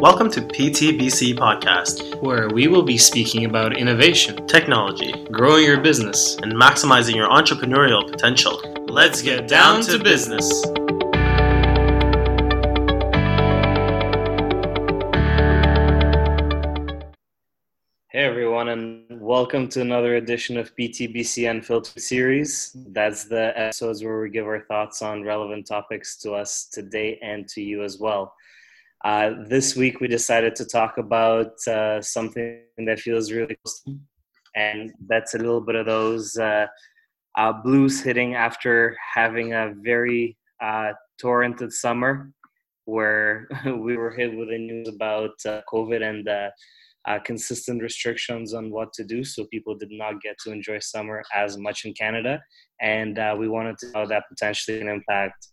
Welcome to PTBC Podcast, where we will be speaking about innovation, technology, growing your business, and maximizing your entrepreneurial potential. Let's get down to business. Hey everyone, and welcome to another edition of PTBC Unfiltered series. That's the episodes where we give our thoughts on relevant topics to us today and to you as well. This week, we decided to talk about something that feels really close to me, and that's a little bit of those blues hitting after having a very torrented summer where we were hit with the news about COVID and consistent restrictions on what to do. So people did not get to enjoy summer as much in Canada. And we wanted to know how that potentially can impact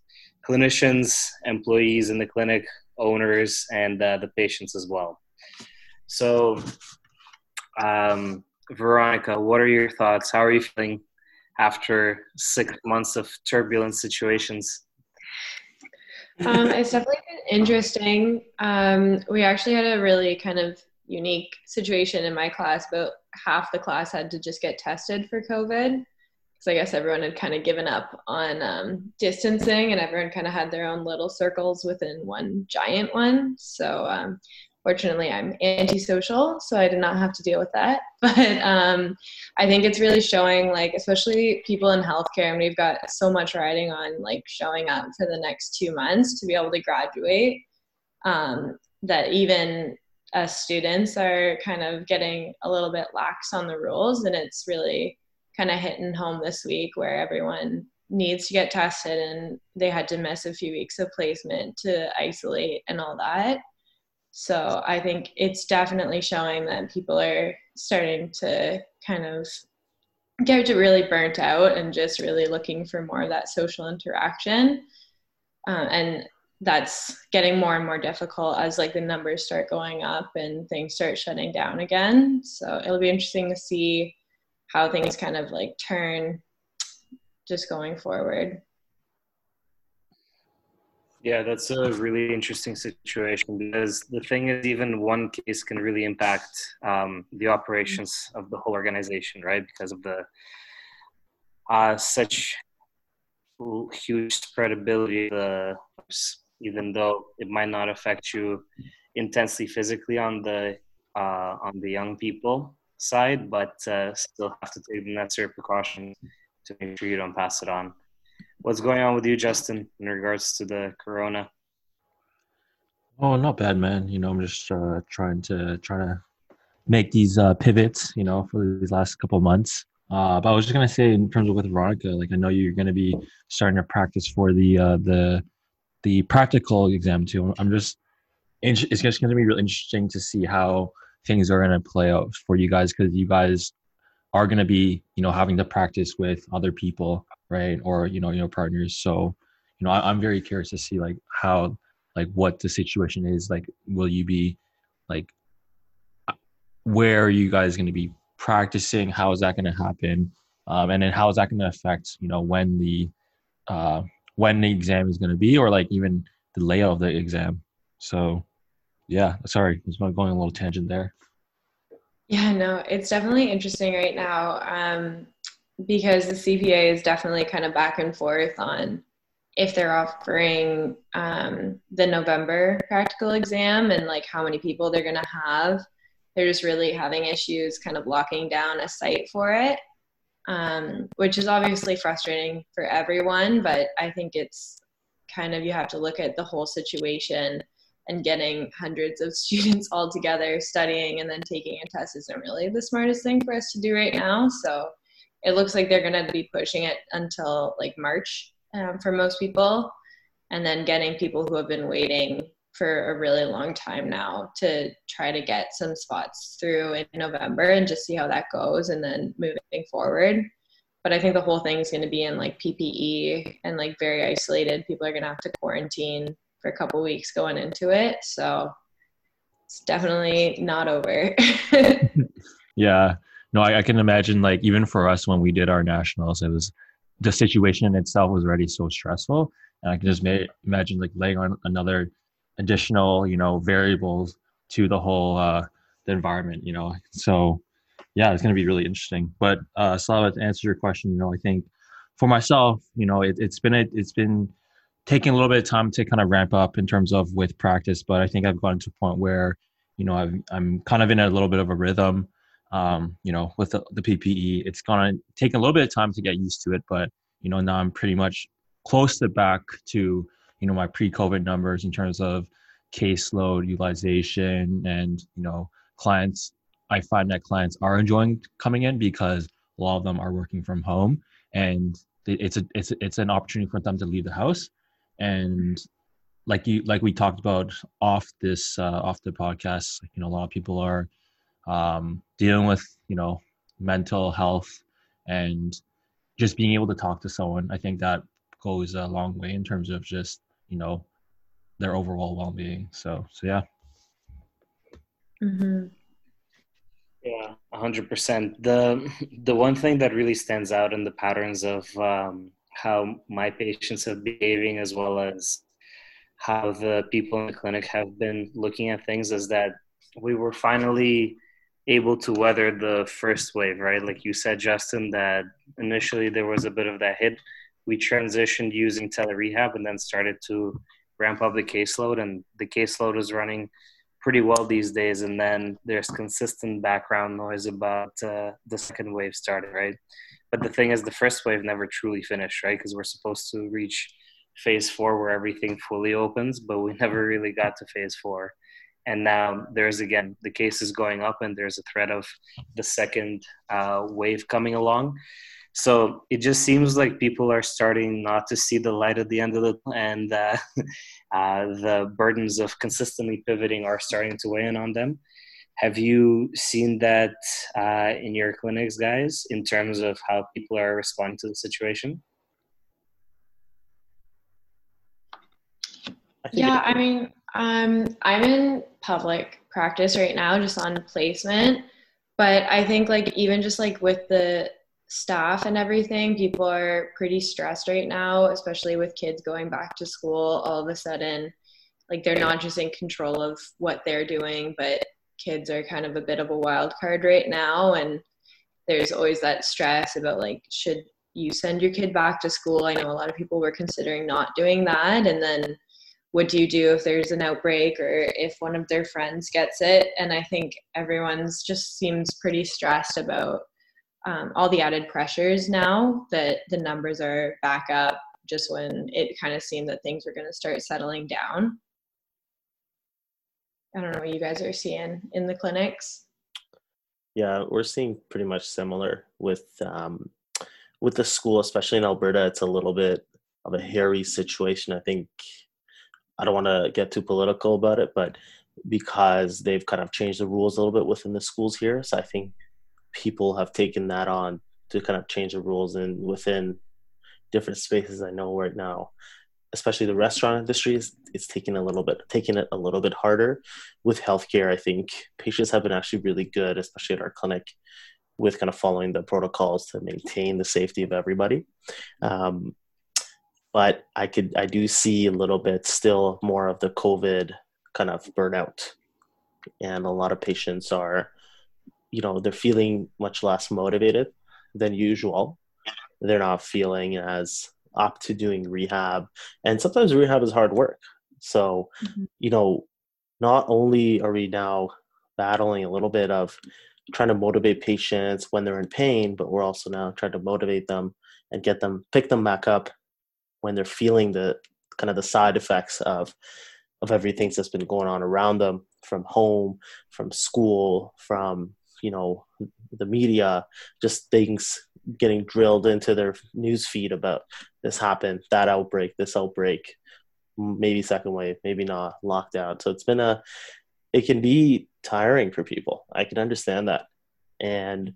clinicians, employees in the clinic, owners, and the patients as well. So, Veronica, what are your thoughts? How are you feeling after 6 months of turbulent situations? It's definitely been interesting. We actually had a really kind of unique situation in my class, but half the class had to just get tested for COVID. So I guess everyone had kind of given up on distancing, and everyone kind of had their own little circles within one giant one. So fortunately, I'm antisocial, so I did not have to deal with that. But I think it's really showing, like, especially people in healthcare, and we've got so much riding on, like, showing up for the next 2 months to be able to graduate, that even students are kind of getting a little bit lax on the rules, and it's really kind of hitting home this week where everyone needs to get tested and they had to miss a few weeks of placement to isolate and all that. So I think it's definitely showing that people are starting to kind of get really burnt out and just really looking for more of that social interaction. And that's getting more and more difficult as, like, the numbers start going up and things start shutting down again. So it'll be interesting to see how things kind of, like, turn just going forward. Yeah, that's a really interesting situation, because the thing is, even one case can really impact the operations of the whole organization, right? Because of the such huge spreadability of the virus, even though it might not affect you intensely physically on the young people side, but still have to take the necessary precaution to make sure you don't pass it on. What's going on with you, Justin, in regards to the corona? Oh, not bad, man. You know, I'm just trying to make these pivots, you know, for these last couple of months. But I was just gonna say, in terms of with Veronica, like, I know you're gonna be starting to practice for the practical exam too. It's just gonna be real interesting to see how things are going to play out for you guys, because you guys are going to be, you know, having to practice with other people, right? Or, you know, partners. So, you know, I'm very curious to see, like, how, like, what the situation is. Like, will you be, like, where are you guys going to be practicing? How is that going to happen? And then how is that going to affect, you know, when the exam is going to be, or, like, even the layout of the exam? So, yeah, sorry, I was going a little tangent there. Yeah, no, it's definitely interesting right now, because the CPA is definitely kind of back and forth on if they're offering the November practical exam and, like, how many people they're going to have. They're just really having issues kind of locking down a site for it, which is obviously frustrating for everyone, but I think it's kind of, you have to look at the whole situation, and getting hundreds of students all together studying and then taking a test isn't really the smartest thing for us to do right now. So it looks like they're going to be pushing it until, like, March for most people, and then getting people who have been waiting for a really long time now to try to get some spots through in November and just see how that goes and then moving forward. But I think the whole thing is going to be in, like, PPE and, like, very isolated. People are going to have to quarantine for a couple weeks going into it, so it's definitely not over. Yeah, no, I can imagine, like, even for us when we did our nationals, it was, the situation in itself was already so stressful, and I can just imagine, like, laying on another additional, variables to the whole the environment, So yeah, it's going to be really interesting. But Slava, to answer your question, I think for myself, it's been taking a little bit of time to kind of ramp up in terms of with practice, but I think I've gotten to a point where, I'm kind of in a little bit of a rhythm, with the PPE. It's going to take a little bit of time to get used to it, but, now I'm pretty much close to back to, my pre-COVID numbers in terms of caseload utilization and, clients. I find that clients are enjoying coming in because a lot of them are working from home, and it's an opportunity for them to leave the house. And like we talked about off the podcast, a lot of people are dealing with, mental health, and just being able to talk to someone, I think that goes a long way in terms of just, their overall well-being. So yeah. Mm-hmm. Yeah, 100%. The one thing that really stands out in the patterns of how my patients are behaving, as well as how the people in the clinic have been looking at things, is that we were finally able to weather the first wave, right? Like you said, Justin, that initially there was a bit of that hit. We transitioned using tele-rehab and then started to ramp up the caseload, and the caseload is running pretty well these days. And then there's consistent background noise about the second wave started, right? But the thing is, the first wave never truly finished, right? Because we're supposed to reach phase 4 where everything fully opens, but we never really got to phase 4. And now there's, again, the cases going up, and there's a threat of the second wave coming along. So it just seems like people are starting not to see the light at the end of the tunnel, and the burdens of consistently pivoting are starting to weigh in on them. Have you seen that in your clinics, guys, in terms of how people are responding to the situation? I'm in public practice right now, just on placement. But I think even just with the staff and everything, people are pretty stressed right now, especially with kids going back to school all of a sudden. They're not just in control of what they're doing, but kids are kind of a bit of a wild card right now. And there's always that stress about should you send your kid back to school? I know a lot of people were considering not doing that. And then what do you do if there's an outbreak or if one of their friends gets it? And I think everyone's just seems pretty stressed about all the added pressures now that the numbers are back up just when it kind of seemed that things were going to start settling down. I don't know what you guys are seeing in the clinics. Yeah, we're seeing pretty much similar with the school, especially in Alberta. It's a little bit of a hairy situation. I think I don't want to get too political about it, but because they've kind of changed the rules a little bit within the schools here. So I think people have taken that on to kind of change the rules and within different spaces. I know right now, especially the restaurant industry, it's taking it a little bit harder. With healthcare, I think patients have been actually really good, especially at our clinic, with kind of following the protocols to maintain the safety of everybody. But I do see a little bit still more of the COVID kind of burnout, and a lot of patients are, they're feeling much less motivated than usual. They're not feeling as up to doing rehab, and sometimes rehab is hard work. So, not only are we now battling a little bit of trying to motivate patients when they're in pain, but we're also now trying to motivate them and pick them back up when they're feeling the kind of the side effects of everything that's been going on around them, from home, from school, from, the media, just things getting drilled into their newsfeed about this happened, that outbreak, this outbreak, maybe second wave, maybe not, lockdown. So it can be tiring for people. I can understand that. And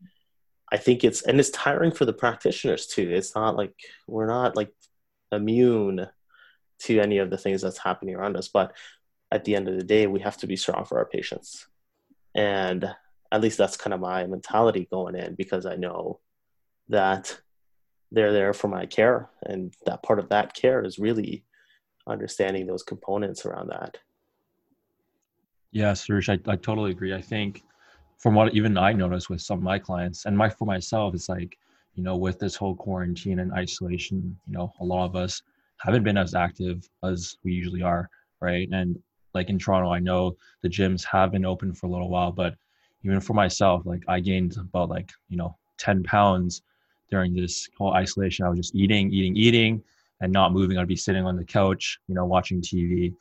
I think it's tiring for the practitioners too. It's not like, we're not immune to any of the things that's happening around us. But at the end of the day, we have to be strong for our patients. And at least that's kind of my mentality going in, because I know that they're there for my care. And that part of that care is really understanding those components around that Yeah, Suresh, I totally agree. I think from what even I noticed with some of my clients and for myself, it's like, you know, with this whole quarantine and isolation, you know, a lot of us haven't been as active as we usually are, right? And like in Toronto, I know the gyms have been open for a little while, but even for myself, like I gained about 10 pounds during this whole isolation. I was just eating and not moving. I'd be sitting on the couch, you know, watching TV.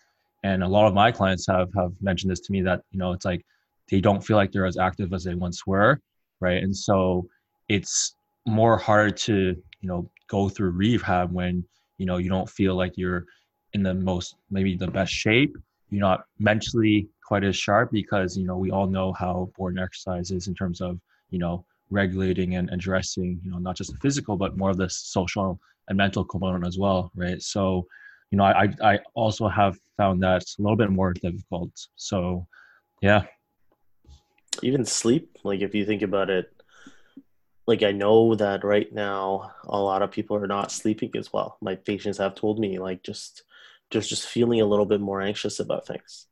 And a lot of my clients have mentioned this to me that, you know, it's like they don't feel like they're as active as they once were, right? And so it's more hard to, you know, go through rehab when, you know, you don't feel like you're in the most, maybe the best shape. You're not mentally quite as sharp because, you know, we all know how important exercise is in terms of, you know, regulating and addressing, you know, not just the physical, but more of the social and mental component as well, right? So, you know, I also have found that it's a little bit more difficult. So, yeah. Even sleep, like if you think about it, like I know that right now, a lot of people are not sleeping as well. My patients have told me like just feeling a little bit more anxious about things.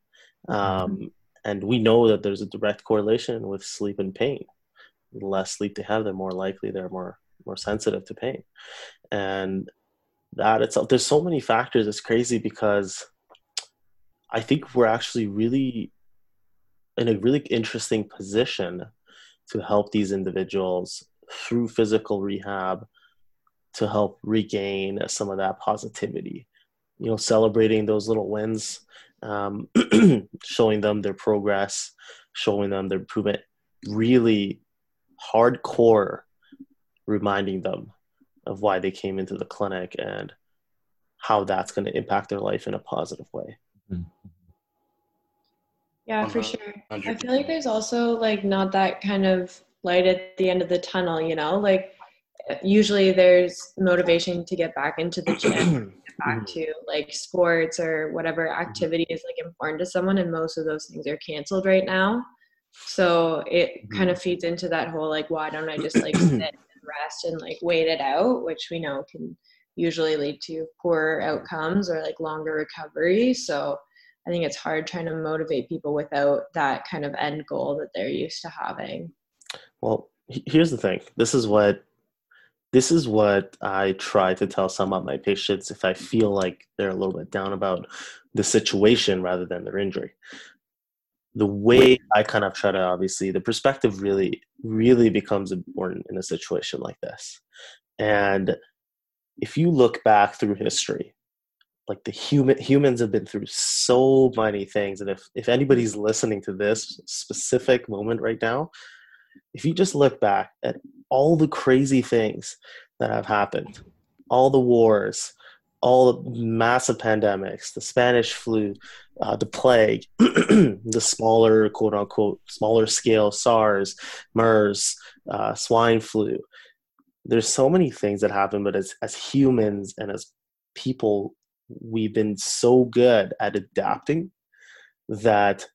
And we know that there's a direct correlation with sleep and pain. The less sleep they have, the more likely they're more sensitive to pain. And that itself, there's so many factors. It's crazy because I think we're actually really in a really interesting position to help these individuals through physical rehab to help regain some of that positivity. You know, celebrating those little wins, showing them their progress, showing them their improvement, really hardcore reminding them of why they came into the clinic and how that's going to impact their life in a positive way. Yeah, for sure. 100%. I feel like there's also like not that kind of light at the end of the tunnel, you know, like usually there's motivation to get back into the gym, get back to like sports or whatever activity is like important to someone. And most of those things are canceled right now. So it kind of feeds into that whole, like, why don't I just like sit and rest and like wait it out, which we know can usually lead to poorer outcomes or like longer recovery. So I think it's hard trying to motivate people without that kind of end goal that they're used to having. Well, here's the thing. This is what I try to tell some of my patients if I feel like they're a little bit down about the situation rather than their injury. The way I kind of try to, obviously, the perspective really, really becomes important in a situation like this. And if you look back through history, like the humans have been through so many things. And if anybody's listening to this specific moment right now, if you just look back at all the crazy things that have happened, all the wars, all the massive pandemics, the Spanish flu, the plague, the smaller, quote unquote, smaller scale SARS, MERS, swine flu. There's so many things that happen, but as humans and as people, we've been so good at adapting that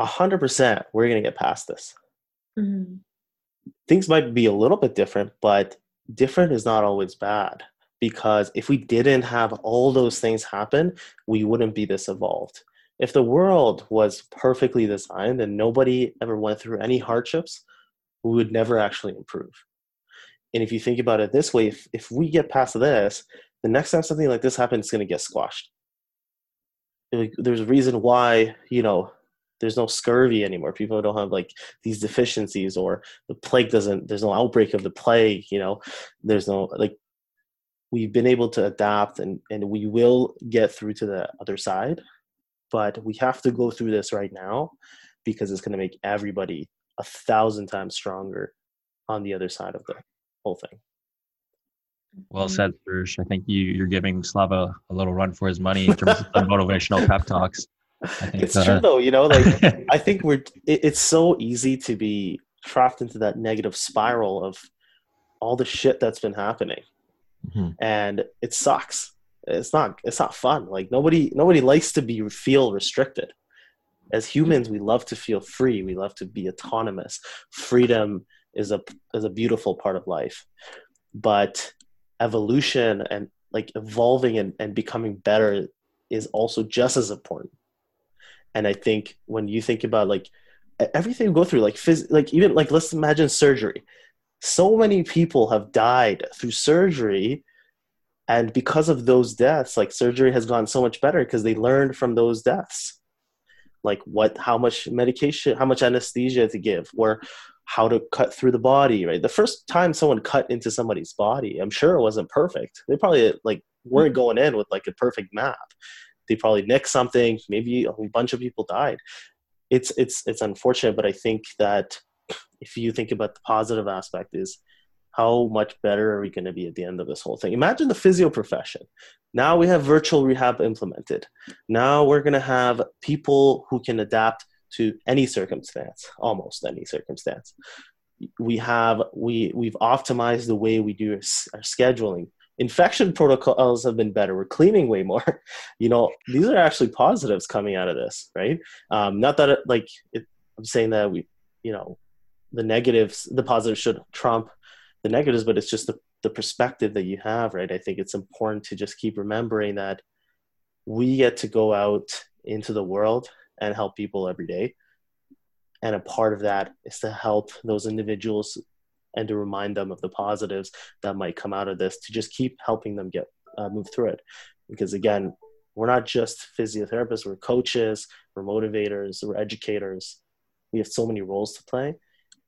100% we're going to get past this. Mm-hmm. Things might be a little bit different, but different is not always bad. Because if we didn't have all those things happen, we wouldn't be this evolved. If the world was perfectly designed and nobody ever went through any hardships, we would never actually improve. And if you think about it this way, if we get past this, the next time something like this happens, it's going to get squashed. There's a reason why, you know, there's no scurvy anymore. People don't have like these deficiencies, or the plague there's no outbreak of the plague, you know, there's no like, we've been able to adapt and we will get through to the other side, but we have to go through this right now because it's going to make everybody 1,000 times stronger on the other side of the whole thing. Well said, Suresh. I think you're giving Slava a little run for his money in terms of motivational pep talks. It's true though, you know, like I think it's so easy to be trapped into that negative spiral of all the shit that's been happening. Mm-hmm. And it sucks. It's not fun. Like nobody likes to feel restricted. As humans, we love to feel free. We love to be autonomous. Freedom is a beautiful part of life, but evolution and like evolving and becoming better is also just as important. And I think when you think about like everything we go through, like even let's imagine surgery. So many people have died through surgery. And because of those deaths, like surgery has gone so much better because they learned from those deaths. Like how much medication, how much anesthesia to give, or how to cut through the body, right? The first time someone cut into somebody's body, I'm sure it wasn't perfect. They probably like weren't going in with like a perfect map. They probably nicked something. Maybe a whole bunch of people died. It's unfortunate, but I think that if you think about the positive aspect is how much better are we going to be at the end of this whole thing? Imagine the physio profession. Now we have virtual rehab implemented. Now we're going to have people who can adapt to any circumstance, almost any circumstance. We've optimized the way we do our scheduling. Infection protocols have been better. We're cleaning way more. You know, these are actually positives coming out of this, right? I'm saying that we, you know, the negatives, the positives should trump the negatives, but it's just the perspective that you have, right? I think it's important to just keep remembering that we get to go out into the world and help people every day. And a part of that is to help those individuals and to remind them of the positives that might come out of this, to just keep helping them get move through it. Because again, we're not just physiotherapists, we're coaches, we're motivators, we're educators. We have so many roles to play.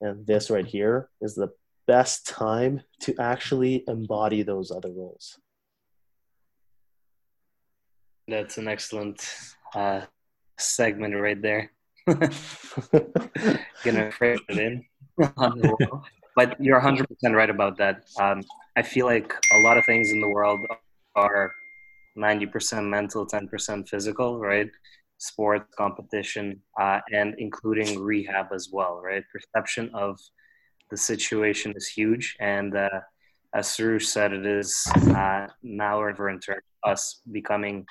And this right here is the best time to actually embody those other roles. That's an excellent segment right there. Gonna phrase it in on the wall. But you're 100% right about that. I feel like a lot of things in the world are 90% mental, 10% physical, right? Sport, competition, and including rehab as well, right? Perception of the situation is huge. And as Suresh said, it is now or ever in turn us becoming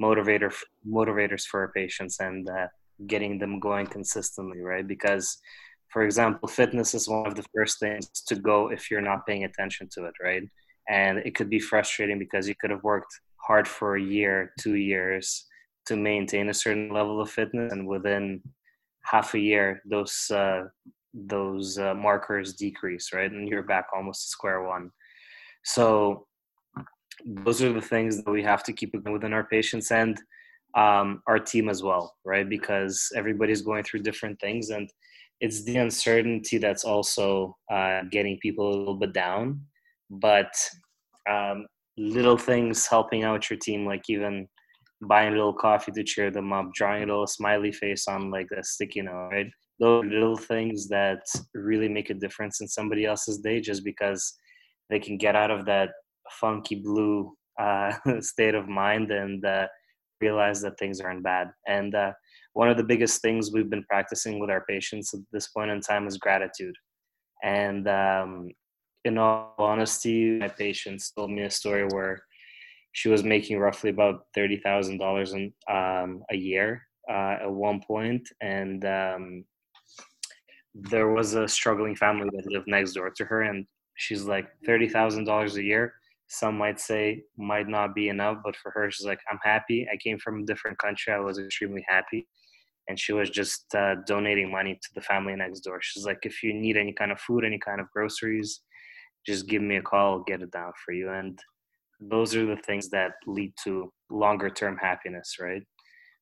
motivators for our patients and getting them going consistently, right? Because, for example, fitness is one of the first things to go if you're not paying attention to it, right? And it could be frustrating because you could have worked hard for a year, 2 years to maintain a certain level of fitness. And within half a year, those markers decrease, right? And you're back almost to square one. So those are the things that we have to keep within our patients and our team as well, right? Because everybody's going through different things, and it's the uncertainty that's also getting people a little bit down. But little things helping out your team, like even buying a little coffee to cheer them up, drawing a little smiley face on like a sticky note, right? Those little things that really make a difference in somebody else's day, just because they can get out of that funky blue state of mind and realize that things aren't bad. And one of the biggest things we've been practicing with our patients at this point in time is gratitude. And in all honesty, my patients told me a story where she was making roughly about $30,000 a year at one point. And there was a struggling family that lived next door to her. And she's like, $30,000 a year, some might say might not be enough. But for her, she's like, I'm happy. I came from a different country. I was extremely happy. And she was just donating money to the family next door. She's like, if you need any kind of food, any kind of groceries, just give me a call. I'll get it down for you. And those are the things that lead to longer term happiness, right?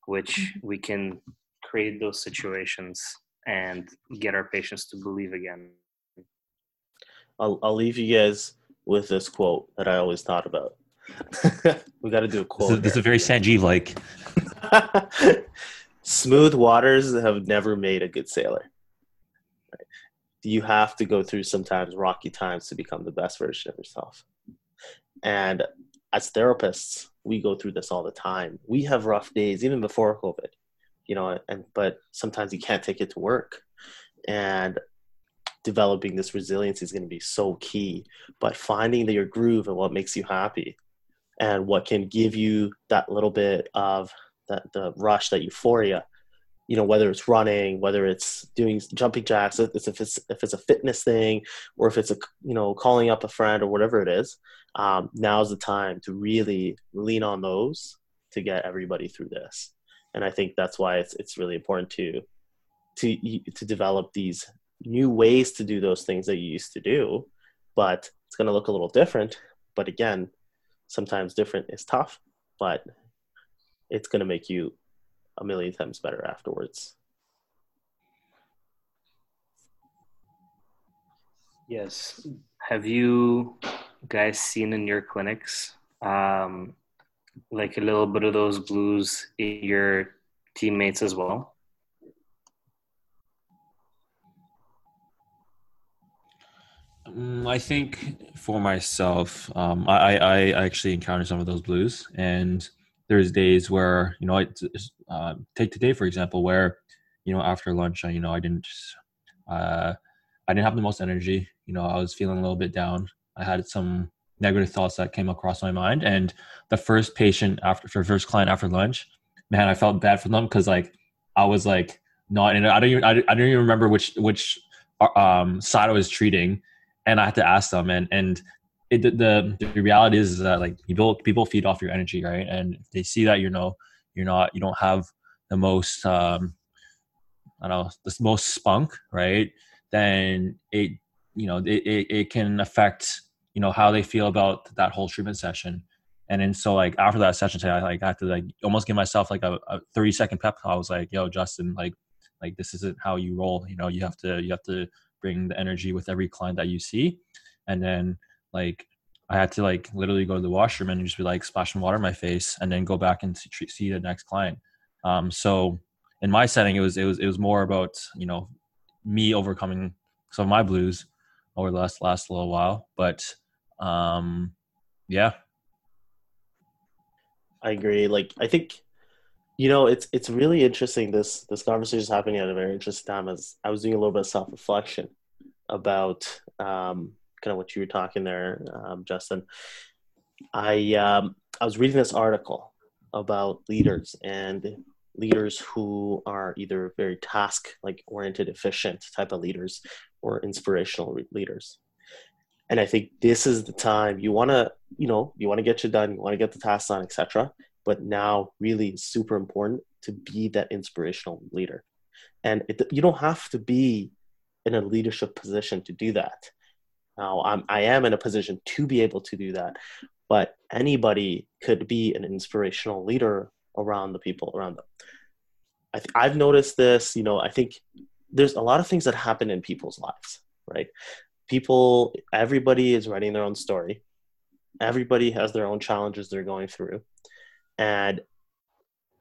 Which we can create those situations and get our patients to believe again. I'll leave you guys with this quote that I always thought about. We got to do a quote. This is very Sanjeev-like. Smooth waters have never made a good sailor. Right? You have to go through sometimes rocky times to become the best version of yourself. And as therapists, we go through this all the time. We have rough days, even before COVID, you know, but sometimes you can't take it to work. And developing this resiliency is going to be so key, but finding your groove and what makes you happy and what can give you that little bit of the rush, that euphoria, you know, whether it's running, whether it's doing jumping jacks, if it's a fitness thing, or if it's a, you know, calling up a friend or whatever it is, now's the time to really lean on those to get everybody through this. And I think that's why it's really important to develop these new ways to do those things that you used to do, but it's going to look a little different. But again, sometimes different is tough, but it's going to make you a million times better afterwards. Yes. Have you guys seen in your clinics, like a little bit of those blues in your teammates as well? I think for myself, I actually encounter some of those blues, and there's days where, you know, I take today, for example, where, you know, after lunch, I didn't have the most energy. You know, I was feeling a little bit down. I had some negative thoughts that came across my mind. And the first patient first client after lunch, man, I felt bad for them. Cause like, I was like, not in it. I don't even remember which side I was treating. And I had to ask them, and the reality is that like people feed off your energy, right? And they see that you don't have the most the most spunk, right? Then it can affect how they feel about that whole treatment session. And then so like after that session today, I had to like almost give myself like a 30-second pep talk. I was like, yo, Justin, like this isn't how you roll. You know, you have to bring the energy with every client that you see. And then like I had to like literally go to the washroom and just be like splashing water in my face and then go back and see the next client. So in my setting, it was more about, me overcoming some of my blues over the last little while. But yeah. I agree. Like I think it's really interesting. This conversation is happening at a very interesting time, as I was doing a little bit of self-reflection about kind of what you were talking there, Justin. I was reading this article about leaders and leaders who are either very task-oriented, efficient type of leaders or inspirational leaders. And I think this is the time you want to get you done, you want to get the tasks done, etc. But now really it's super important to be that inspirational leader. And you don't have to be in a leadership position to do that. Now, I am in a position to be able to do that, but anybody could be an inspirational leader around the people around them. I've noticed this, I think there's a lot of things that happen in people's lives, right? Everybody is writing their own story. Everybody has their own challenges they're going through. And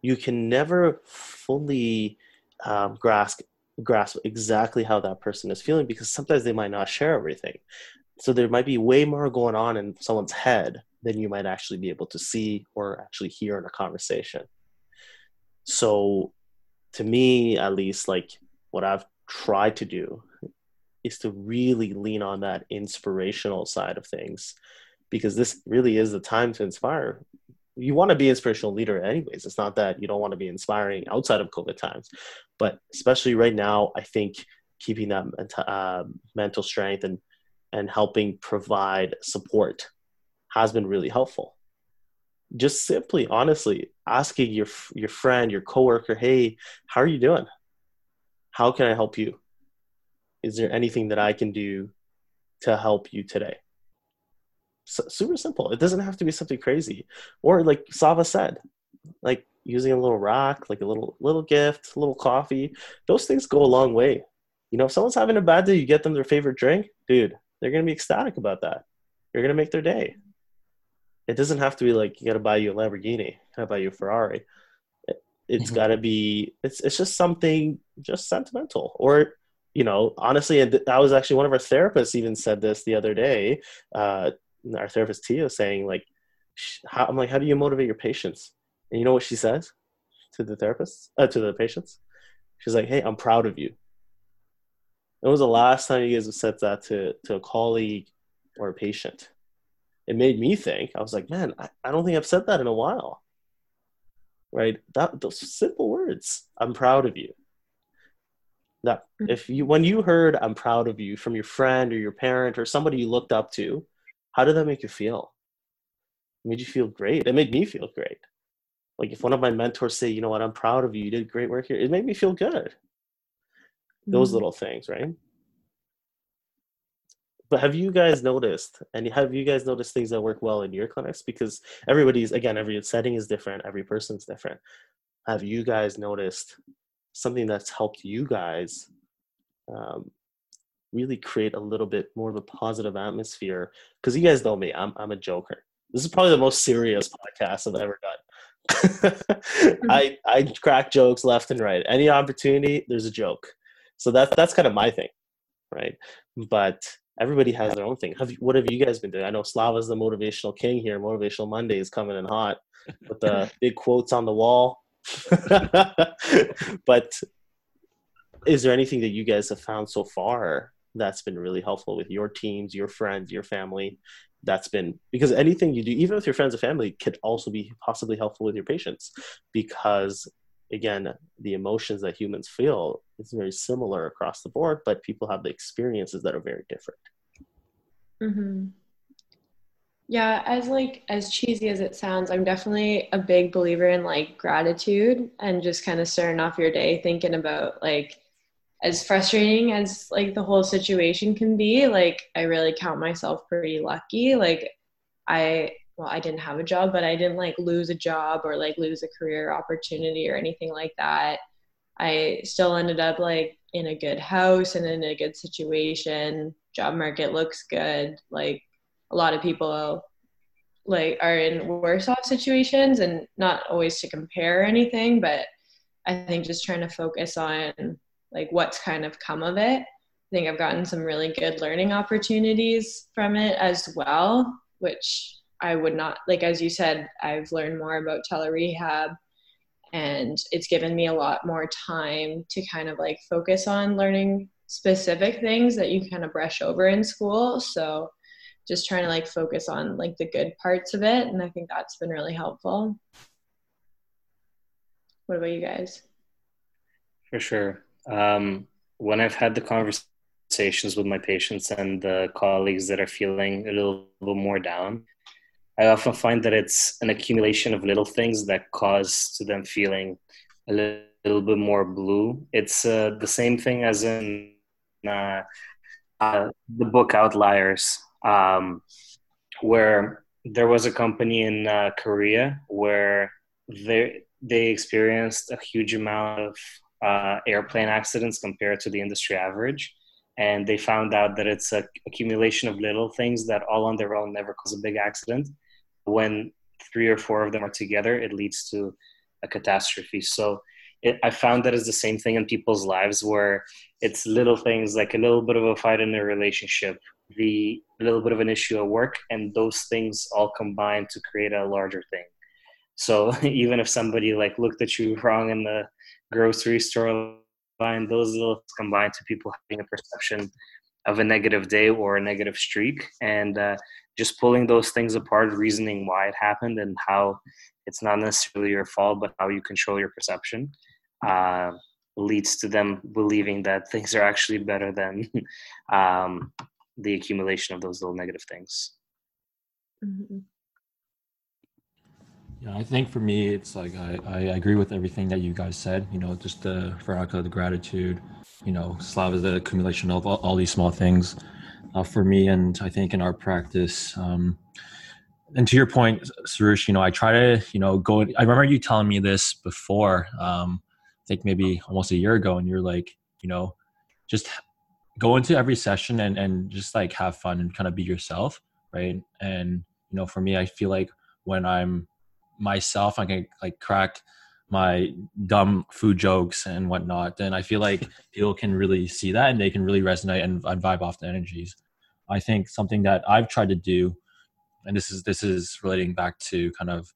you can never fully grasp exactly how that person is feeling, because sometimes they might not share everything. So there might be way more going on in someone's head than you might actually be able to see or actually hear in a conversation. So to me, at least, what I've tried to do is to really lean on that inspirational side of things, because this really is the time to inspire. You want to be an inspirational leader anyways. It's not that you don't want to be inspiring outside of COVID times, but especially right now, I think keeping that mental strength and helping provide support has been really helpful. Just simply, honestly, asking your friend, your coworker, hey, how are you doing? How can I help you? Is there anything that I can do to help you today? So, super simple. It doesn't have to be something crazy. Or like Sava said, like using a little rock, like a little gift, a little coffee. Those things go a long way. If someone's having a bad day, you get them their favorite drink, dude, they're going to be ecstatic about that. You're going to make their day. It doesn't have to be like, you got to buy you a Lamborghini, how about you a Ferrari? It's got to be, it's just something just sentimental. Or, honestly, and that was actually one of our therapists even said this the other day, our therapist Tia saying how do you motivate your patients? And you know what she says to the therapists, to the patients? She's like, hey, I'm proud of you. When was the last time you guys have said that to a colleague or a patient? It made me think, I was like, man, I don't think I've said that in a while. Right? Those simple words, I'm proud of you. That when you heard I'm proud of you from your friend or your parent or somebody you looked up to, how did that make you feel? It made you feel great. It made me feel great. Like if one of my mentors say, you know what, I'm proud of you, you did great work here, it made me feel good. Those little things, right? But have you guys noticed, and have you guys noticed things that work well in your clinics? Because everybody's, again, every setting is different, every person's different. Have you guys noticed something that's helped you guys really create a little bit more of a positive atmosphere? Because you guys know me, I'm a joker. This is probably the most serious podcast I've ever done. I crack jokes left and right. Any opportunity, there's a joke. So that's kind of my thing, right? But everybody has their own thing. What have you guys been doing? I know Slava's the motivational king here. Motivational Monday is coming in hot with the big quotes on the wall. But is there anything that you guys have found so far that's been really helpful with your teams, your friends, your family? That's been, because anything you do, even with your friends and family, could also be possibly helpful with your patients, because again, the emotions that humans feel is very similar across the board, but people have the experiences that are very different. Mm-hmm. Yeah. As cheesy as it sounds, I'm definitely a big believer in like gratitude and just kind of starting off your day thinking about like, as frustrating as like the whole situation can be, like I really count myself pretty lucky. Like I didn't have a job, but I didn't like lose a job or like lose a career opportunity or anything like that. I still ended up like in a good house and in a good situation. Job market looks good. Like a lot of people like are in worse off situations, and not always to compare or anything, but I think just trying to focus on like what's kind of come of it. I think I've gotten some really good learning opportunities from it as well, which I would not, like as you said, I've learned more about telerehab, and it's given me a lot more time to kind of like focus on learning specific things that you kind of brush over in school. So just trying to like focus on like the good parts of it. And I think that's been really helpful. What about you guys? For sure. When I've had the conversations with my patients and the colleagues that are feeling a little more down, I often find that it's an accumulation of little things that cause to them feeling a little bit more blue. It's the same thing as in the book Outliers, where there was a company in Korea where they experienced a huge amount of airplane accidents compared to the industry average. And they found out that it's an accumulation of little things that all on their own never cause a big accident. When 3 or 4 of them are together, it leads to a catastrophe. So I found that it's the same thing in people's lives, where it's little things like a little bit of a fight in a relationship, the little bit of an issue at work, and those things all combine to create a larger thing. So even if somebody like looked at you wrong in the grocery store line, those little combined to people having a perception of a negative day or a negative streak, and just pulling those things apart, reasoning why it happened and how it's not necessarily your fault, but how you control your perception leads to them believing that things are actually better than the accumulation of those little negative things. Mm-hmm. Yeah, I think for me, it's like I agree with everything that you guys said, you know, just Veronica, the gratitude, you know, Slava is the accumulation of all these small things for me. And I think in our practice, and to your point, Suresh, you know, I try to, you know, go, I remember you telling me this before, I think maybe almost a year ago, and you're like, you know, just go into every session and just like have fun and kind of be yourself, right? And, you know, for me, I feel like when I'm myself, I can like crack my dumb food jokes and whatnot, then I feel like people can really see that and they can really resonate and vibe off the energies. I think something that I've tried to do, and this is relating back to kind of,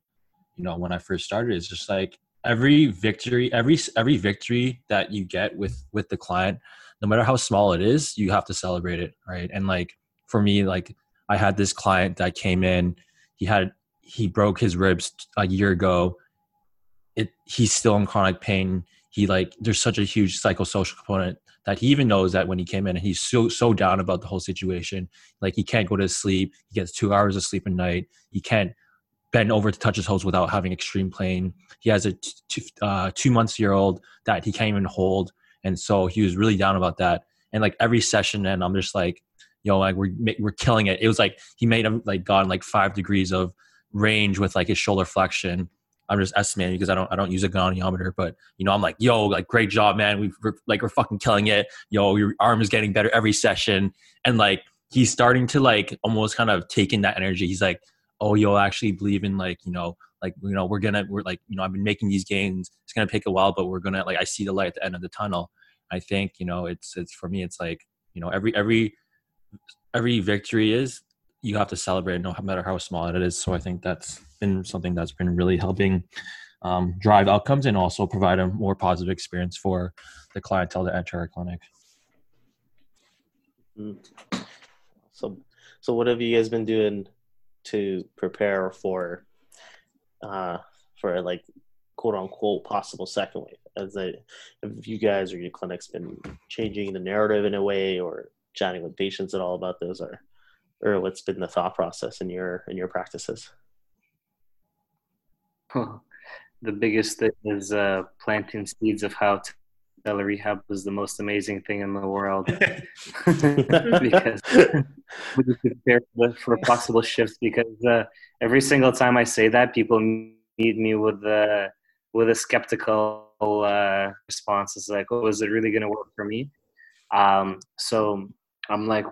you know, when I first started, is just like every victory that you get with the client, no matter how small it is, you have to celebrate it, right? And like for me, like I had this client that came in, he broke his ribs a year ago. He's still in chronic pain. He like, there's such a huge psychosocial component that he even knows that when he came in and he's so down about the whole situation, like he can't go to sleep. He gets 2 hours of sleep a night. He can't bend over to touch his hose without having extreme pain. He has a 2-month-old that he can't even hold. And so he was really down about that. And like every session, and I'm just like, yo, like we're killing it. It was like, he made him like gone like 5 degrees of range with like his shoulder flexion. I'm just estimating because I don't use a goniometer, but you know, I'm like, yo, like great job, man. We're fucking killing it. Yo, your arm is getting better every session. And like, he's starting to like almost kind of take in that energy. He's like, oh, yo, I actually believe in like, you know, we're like, I've been making these gains. It's going to take a while, but we're going to like, I see the light at the end of the tunnel. I think, you know, it's for me, it's like, you know, every victory is, you have to celebrate no matter how small it is. So I think that's been something that's been really helping drive outcomes and also provide a more positive experience for the clientele that enter our clinic. So what have you guys been doing to prepare for like quote unquote possible second wave? If you guys or your clinic's been changing the narrative in a way or chatting with patients at all about those, or what's been the thought process in your practices? The biggest thing is planting seeds of how to tele rehab was the most amazing thing in the world because we just prepared for a possible shift because every single time I say that, people meet me with a skeptical response. It's like, oh, is it really going to work for me? So I'm like,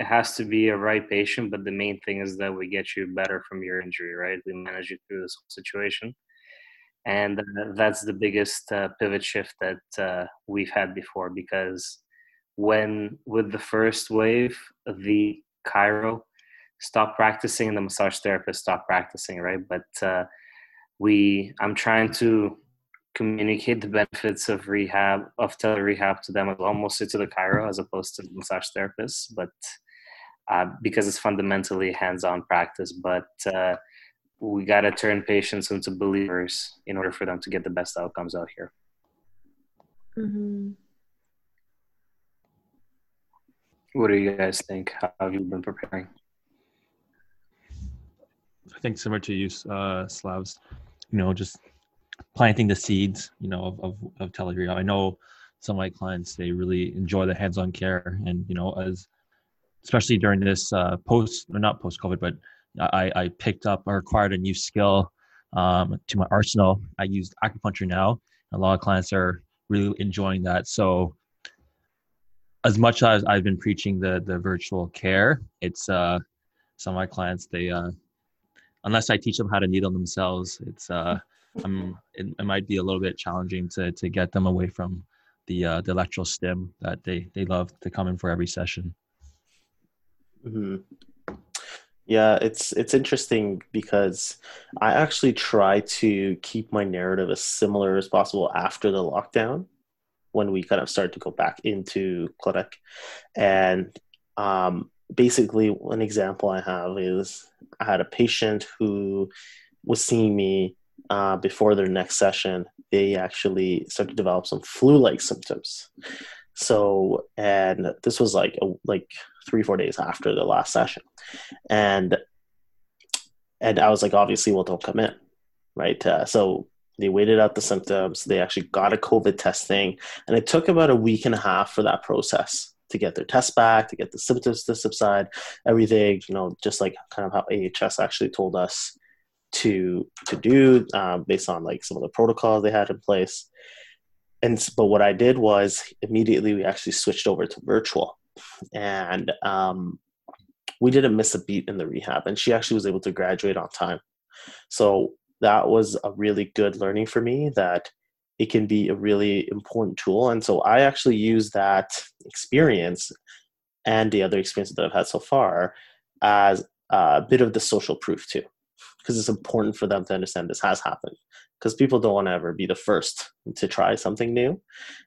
it has to be a right patient, but the main thing is that we get you better from your injury, right? We manage you through this whole situation. And that's the biggest pivot shift that we've had before, because with the first wave, the chiro stopped practicing and the massage therapist stopped practicing, right? But I'm trying to communicate the benefits of rehab, of tele rehab to them, almost to the chiro as opposed to the massage therapists, but because it's fundamentally hands-on practice, but we got to turn patients into believers in order for them to get the best outcomes out here. Mm-hmm. What do you guys think? How have you been preparing? I think similar to you, Slavs, you know, just planting the seeds, you know, of tele-rehab. I know some of my clients, they really enjoy the hands-on care, and, you know, especially during this not post-COVID, but I picked up or acquired a new skill to my arsenal. I used acupuncture now. A lot of clients are really enjoying that. So as much as I've been preaching the virtual care, it's some of my clients, they unless I teach them how to needle themselves, it's it might be a little bit challenging to get them away from the electrical stim that they love to come in for every session. Mm-hmm. Yeah, it's interesting because I actually try to keep my narrative as similar as possible after the lockdown, when we kind of start to go back into clinic. And basically, an example I have is I had a patient who was seeing me before their next session. They actually started to develop some flu-like symptoms. So, and this was like 3-4 days after the last session. And I was like, obviously, well, don't come in, right? So they waited out the symptoms. They actually got a COVID testing. And it took about a week and a half for that process to get their tests back, to get the symptoms to subside, everything, you know, just like kind of how AHS actually told us to do based on like some of the protocols they had in place. But what I did was immediately we actually switched over to virtual, and we didn't miss a beat in the rehab, and she actually was able to graduate on time. So that was a really good learning for me, that it can be a really important tool. And so I actually use that experience and the other experiences that I've had so far as a bit of the social proof too, because it's important for them to understand this has happened, because people don't want to ever be the first to try something new.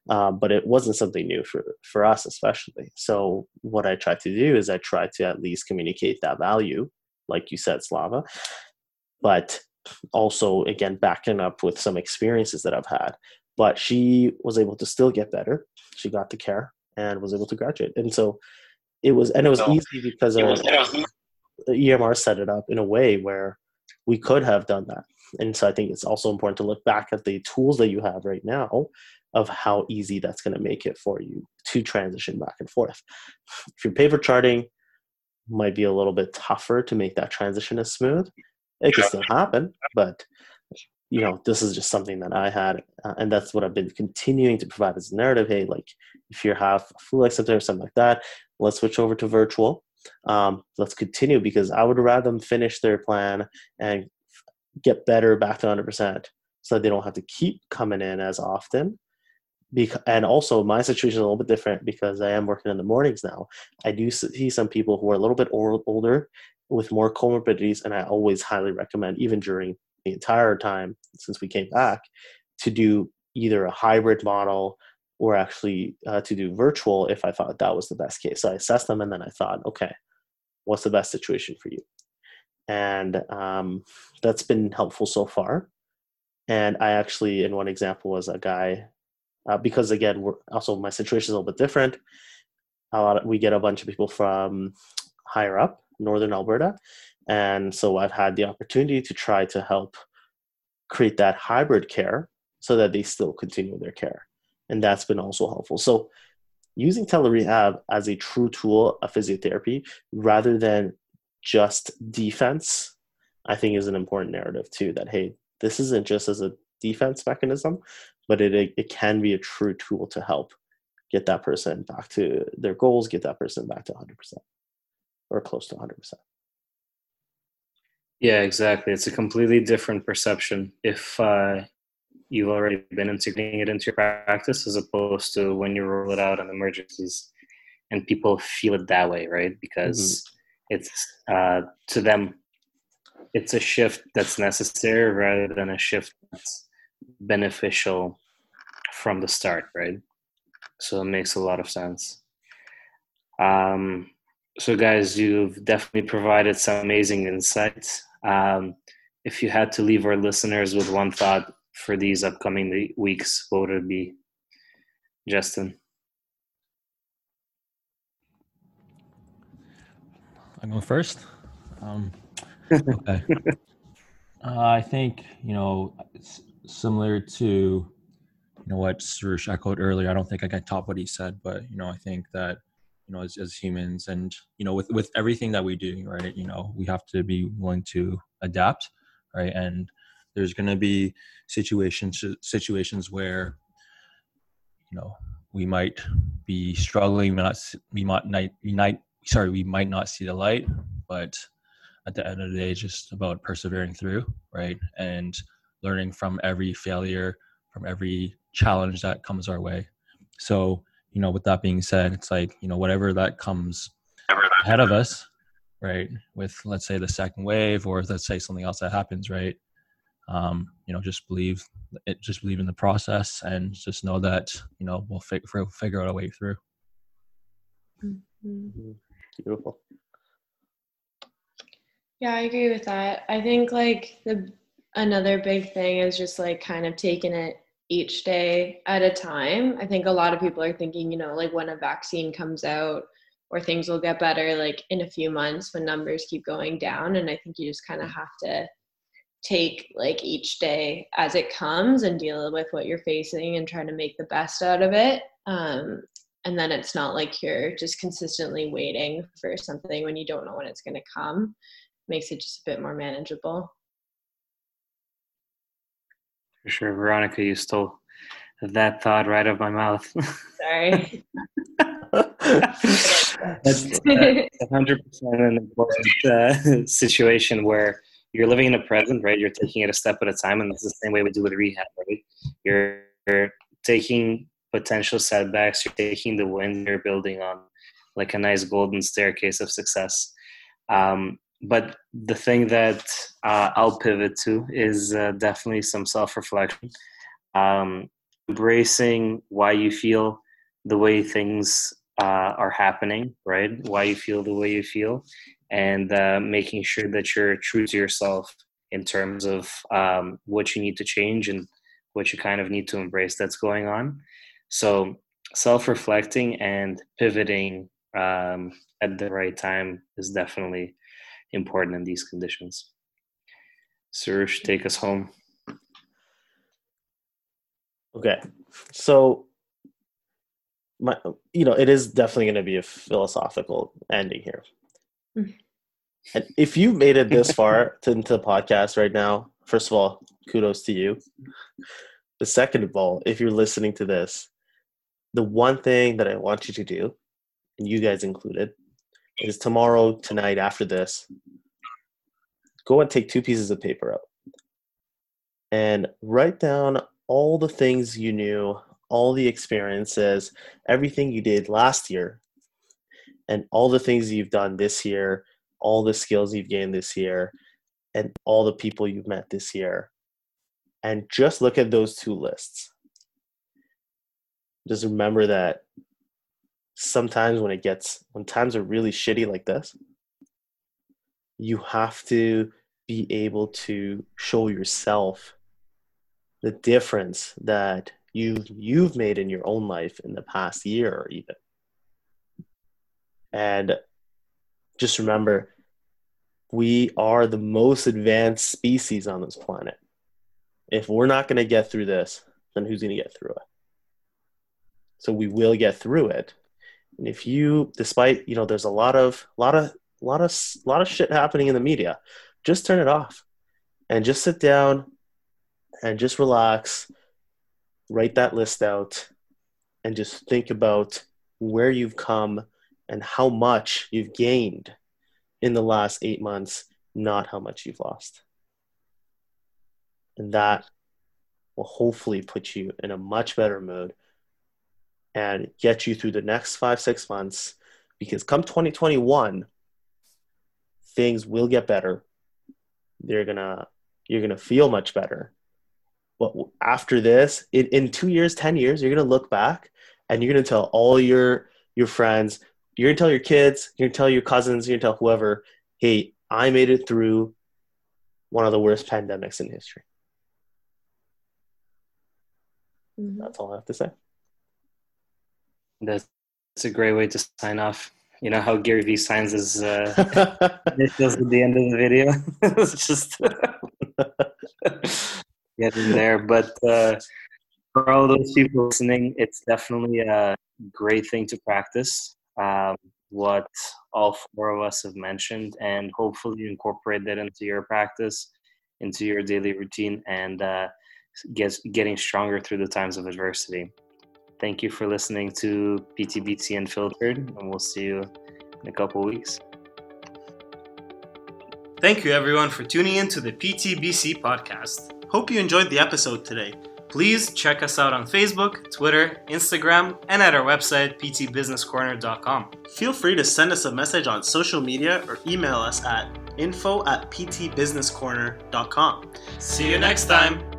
But it wasn't something new for us, especially. So what I try to do is I try to at least communicate that value, like you said, Slava, but also, again, backing up with some experiences that I've had. But she was able to still get better. She got the care and was able to graduate. And so it was easy because the EMR set it up in a way where we could have done that. And so I think it's also important to look back at the tools that you have right now of how easy that's going to make it for you to transition back and forth. If you're paper charting, it might be a little bit tougher to make that transition as smooth. It can still happen, but you know, this is just something that I had, and that's what I've been continuing to provide as a narrative. Hey, like if you have flu like symptoms or something like that, let's switch over to virtual. Let's continue, because I would rather them finish their plan and get better back to 100% so that they don't have to keep coming in as often. And also my situation is a little bit different because I am working in the mornings now. I do see some people who are a little bit older with more comorbidities, and I always highly recommend, even during the entire time since we came back, to do either a hybrid model or actually to do virtual if I thought that was the best case. So I assessed them and then I thought, okay, what's the best situation for you? And that's been helpful so far. And I actually, in one example, was a guy, because again, we're also, my situation is a little bit different. We get a bunch of people from higher up, Northern Alberta. And so I've had the opportunity to try to help create that hybrid care so that they still continue their care. And that's been also helpful. So using telerehab as a true tool of physiotherapy rather than just defense, I think, is an important narrative too, that, hey, this isn't just as a defense mechanism, but it can be a true tool to help get that person back to their goals, get that person back to 100% or close to 100%. Yeah, exactly. It's a completely different perception if you've already been integrating it into your practice as opposed to when you roll it out on emergencies and people feel it that way, right? Because it's to them, it's a shift that's necessary rather than a shift that's beneficial from the start, right? So it makes a lot of sense. So guys, you've definitely provided some amazing insights. If you had to leave our listeners with one thought for these upcoming weeks, what would it be, Justin? I'm going first. Okay. I think, you know, it's similar to, you know, what Suresh echoed earlier. I don't think I can top what he said, but, you know, I think that, you know, as humans and, you know, with everything that we do, right, you know, we have to be willing to adapt, right? And there's going to be situations where, you know, we might be struggling, we might not see the light, but at the end of the day, it's just about persevering through, right? And learning from every failure, from every challenge that comes our way. So, you know, with that being said, it's like, you know, whatever that comes ahead of us, right? With, let's say, the second wave, or let's say something else that happens, right? You know, just believe in the process and just know that, you know, we'll figure out a way through. Mm-hmm. Beautiful. Yeah, I agree with that. I think like another big thing is just like kind of taking it each day at a time. I think a lot of people are thinking, you know, like when a vaccine comes out or things will get better, like in a few months when numbers keep going down. And I think you just kind of have to take like each day as it comes and deal with what you're facing and try to make the best out of it. And then it's not like you're just consistently waiting for something when you don't know when it's going to come. It makes it just a bit more manageable. For sure. Veronica, you stole that thought right out of my mouth. Sorry. That's 100% an important situation where you're living in the present, right? You're taking it a step at a time, and that's the same way we do with rehab, right? You're taking potential setbacks, you're taking the win, you're building on like a nice golden staircase of success. But the thing that I'll pivot to is definitely some self-reflection, embracing why you feel the way things are happening, right? Why you feel the way you feel. And making sure that you're true to yourself in terms of what you need to change and what you kind of need to embrace that's going on. So self-reflecting and pivoting at the right time is definitely important in these conditions. Suresh, take us home. Okay. So, it is definitely going to be a philosophical ending here. And if you made it this far into the podcast right now, first of all, kudos to you. The second of all, if you're listening to this, the one thing that I want you to do, and you guys included, is tomorrow, tonight, after this, go and take two pieces of paper out and write down all the things you knew, all the experiences, everything you did last year, and all the things you've done this year, all the skills you've gained this year, and all the people you've met this year. And just look at those two lists. Just remember that sometimes when times are really shitty like this, you have to be able to show yourself the difference that you've made in your own life in the past year or even. And just remember, we are the most advanced species on this planet. If we're not going to get through this, then who's going to get through it? So we will get through it. And if you, despite, there's a lot of shit happening in the media, just turn it off and just sit down and just relax, write that list out, and just think about where you've come and how much you've gained in the last 8 months, not how much you've lost. And that will hopefully put you in a much better mood and get you through the next 5-6 months, because come 2021, things will get better. You're gonna feel much better. But after this, in 2 years, 10 years, you're gonna look back and you're gonna tell all your friends, you're gonna tell your kids, you're gonna tell your cousins, you're gonna tell whoever, hey, I made it through one of the worst pandemics in history. Mm-hmm. That's all I have to say. That's a great way to sign off. You know how Gary V signs his initials at the end of the video? It's just getting there. But for all those people listening, it's definitely a great thing to practice, what all four of us have mentioned, and hopefully you incorporate that into your practice, into your daily routine, and getting stronger through the times of adversity. Thank you for listening to PTBC Unfiltered, and we'll see you in a couple weeks. Thank you, everyone, for tuning in to the PTBC podcast. Hope you enjoyed the episode today. Please check us out on Facebook, Twitter, Instagram, and at our website, ptbusinesscorner.com. Feel free to send us a message on social media or email us at info@ptbusinesscorner.com. See you next time.